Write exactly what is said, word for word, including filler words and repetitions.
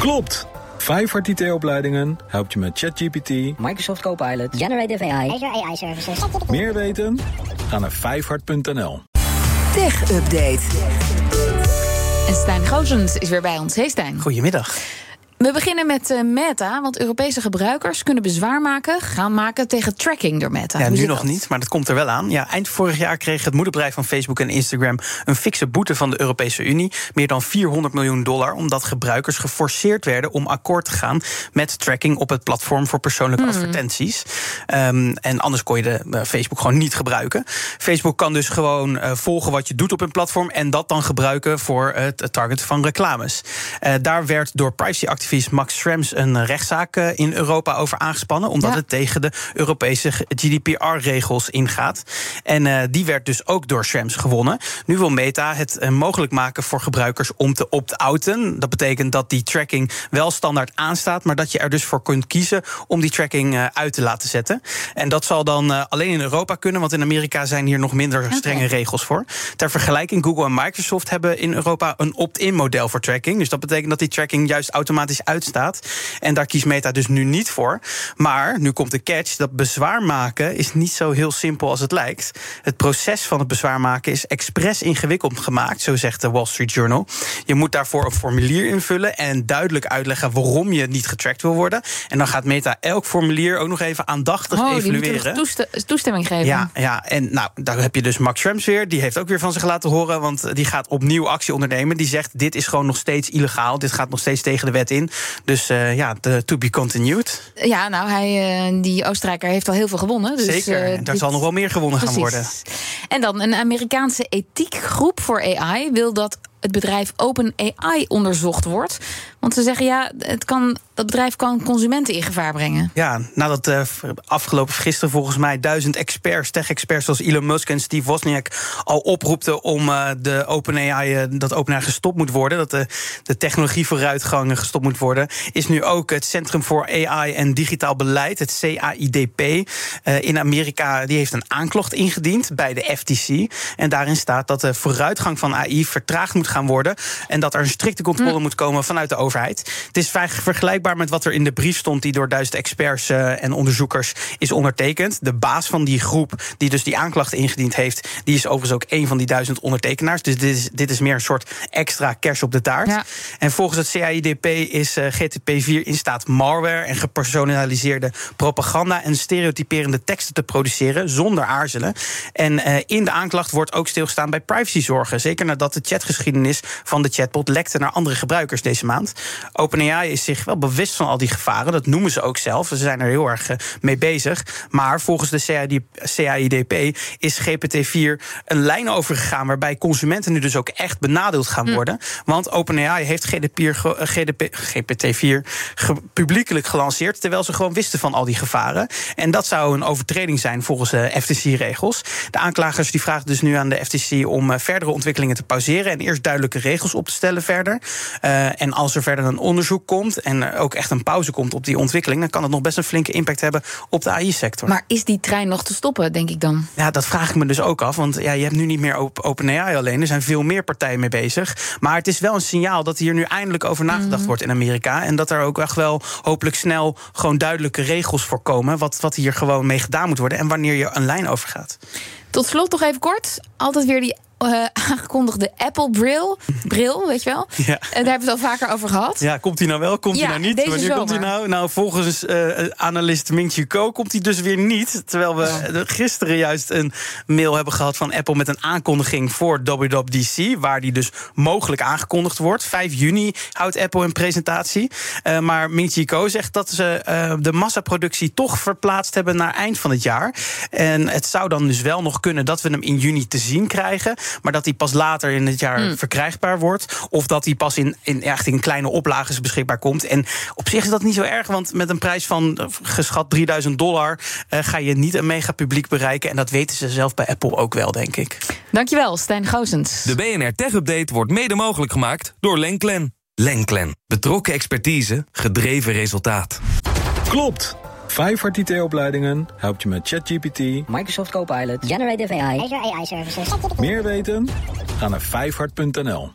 Klopt! Vijf I T-opleidingen helpt je met ChatGPT, Microsoft Copilot, Generative A I, Azure A I Services. Meer weten? Ga naar vijfhart punt n l. Tech Update. En Stijn Groosens is weer bij ons. Hey Stijn. Goedemiddag. We beginnen met uh, Meta, want Europese gebruikers kunnen bezwaar maken, gaan maken tegen tracking door Meta. Ja, nu nog niet, maar dat komt er wel aan. Ja, eind vorig jaar kreeg het moederbedrijf van Facebook en Instagram een fikse boete van de Europese Unie. Meer dan vierhonderd miljoen dollar, omdat gebruikers geforceerd werden om akkoord te gaan met tracking op het platform voor persoonlijke hmm. advertenties. Um, en anders kon je de, uh, Facebook gewoon niet gebruiken. Facebook kan dus gewoon uh, volgen wat je doet op een platform en dat dan gebruiken voor uh, het targeten van reclames. Uh, daar werd door privacyactivisten Max Schrems een rechtszaak in Europa over aangespannen, omdat ja. het tegen de Europese G D P R-regels ingaat. En uh, die werd dus ook door Schrems gewonnen. Nu wil Meta het uh, mogelijk maken voor gebruikers om te opt-outen. Dat betekent dat die tracking wel standaard aanstaat, maar dat je er dus voor kunt kiezen om die tracking uh, uit te laten zetten. En dat zal dan uh, alleen in Europa kunnen, want in Amerika zijn hier nog minder okay. strenge regels voor. Ter vergelijking, Google en Microsoft hebben in Europa een opt-in model voor tracking. Dus dat betekent dat die tracking juist automatisch uitstaat. En daar kiest Meta dus nu niet voor. Maar, nu komt de catch, dat bezwaar maken is niet zo heel simpel als het lijkt. Het proces van het bezwaar maken is expres ingewikkeld gemaakt, zo zegt de Wall Street Journal. Je moet daarvoor een formulier invullen en duidelijk uitleggen waarom je niet getrackt wil worden. En dan gaat Meta elk formulier ook nog even aandachtig oh, evalueren. Toeste- toestemming geven. Ja, ja, en nou, daar heb je dus Max Schrems weer. Die heeft ook weer van zich laten horen, want die gaat opnieuw actie ondernemen. Die zegt, dit is gewoon nog steeds illegaal. Dit gaat nog steeds tegen de wet in. Dus uh, ja, de to be continued. Ja, nou, hij, uh, die Oostenrijker heeft al heel veel gewonnen. Dus, zeker, uh, daar dit... zal nog wel meer gewonnen Precies. gaan worden. En dan een Amerikaanse ethiekgroep voor A I wil dat het bedrijf OpenAI onderzocht wordt. Want ze zeggen, ja, het kan, dat bedrijf kan consumenten in gevaar brengen. Ja, nadat uh, afgelopen gisteren volgens mij duizend experts, tech-experts zoals Elon Musk en Steve Wozniak al oproepten om uh, de OpenAI, uh, dat OpenAI gestopt moet worden, dat de, de technologievooruitgang gestopt moet worden, is nu ook het Centrum voor A I en Digitaal Beleid, het C A I D P, uh, in Amerika, die heeft een aanklacht ingediend bij de F T C. En daarin staat dat de vooruitgang van A I vertraagd moet gaan worden en dat er een strikte controle mm. moet komen vanuit de overheid. Het is vergelijkbaar met wat er in de brief stond die door duizend experts uh, en onderzoekers is ondertekend. De baas van die groep die dus die aanklacht ingediend heeft, die is overigens ook één van die duizend ondertekenaars. Dus dit is, dit is meer een soort extra kers op de taart. Ja. En volgens het C A I D P is uh, G D P R in staat malware en gepersonaliseerde propaganda en stereotyperende teksten te produceren zonder aarzelen. En uh, in de aanklacht wordt ook stilgestaan bij privacyzorgen. Zeker nadat de chatgeschiedenis van de chatbot lekte naar andere gebruikers deze maand. OpenAI is zich wel bewust van al die gevaren. Dat noemen ze ook zelf. Ze zijn er heel erg mee bezig. Maar volgens de C A I D P is G P T vier een lijn overgegaan waarbij consumenten nu dus ook echt benadeeld gaan worden. Mm. Want OpenAI heeft G D P, G D P, G P T vier ge- publiekelijk gelanceerd, terwijl ze gewoon wisten van al die gevaren. En dat zou een overtreding zijn volgens de F T C-regels. De aanklagers die vragen dus nu aan de F T C om verdere ontwikkelingen te pauzeren en eerst duidelijke regels op te stellen verder. Uh, en als er verder een onderzoek komt en er ook echt een pauze komt op die ontwikkeling, dan kan het nog best een flinke impact hebben op de A I-sector. Maar is die trein nog te stoppen, denk ik dan? Ja, dat vraag ik me dus ook af, want ja, je hebt nu niet meer OpenAI alleen. Er zijn veel meer partijen mee bezig. Maar het is wel een signaal dat hier nu eindelijk over nagedacht mm-hmm. wordt in Amerika en dat er ook echt wel hopelijk snel gewoon duidelijke regels voor komen, wat, wat hier gewoon mee gedaan moet worden en wanneer je een lijn overgaat. Tot slot nog even kort, altijd weer die Uh, aangekondigde Apple-bril. Bril, weet je wel. Ja. Uh, daar hebben we het al vaker over gehad. Ja, komt hij nou wel? Komt hij ja, nou niet? Wanneer zomer. komt hij nou? Nou, volgens uh, analist Ming-Chi Kuo komt hij dus weer niet. Terwijl we oh. gisteren juist een mail hebben gehad van Apple met een aankondiging voor W W D C, waar die dus mogelijk aangekondigd wordt. vijf juni houdt Apple een presentatie. Uh, maar Ming-Chi Kuo zegt dat ze uh, de massaproductie toch verplaatst hebben naar eind van het jaar. En het zou dan dus wel nog kunnen dat we hem in juni te zien krijgen, maar dat die pas later in het jaar mm. verkrijgbaar wordt, of dat die pas in, in, echt in kleine oplages beschikbaar komt. En op zich is dat niet zo erg, want met een prijs van uh, geschat drieduizend dollar... Uh, ga je niet een mega publiek bereiken. En dat weten ze zelf bij Apple ook wel, denk ik. Dankjewel, Stijn Goosens. De B N R Tech Update wordt mede mogelijk gemaakt door Lenklen. Lenklen. Betrokken expertise, gedreven resultaat. Klopt. Vijfhart I T-opleidingen helpt je met ChatGPT, Microsoft Copilot, Generative A I, Azure A I Services. Meer weten? Ga naar vijfhart punt n l.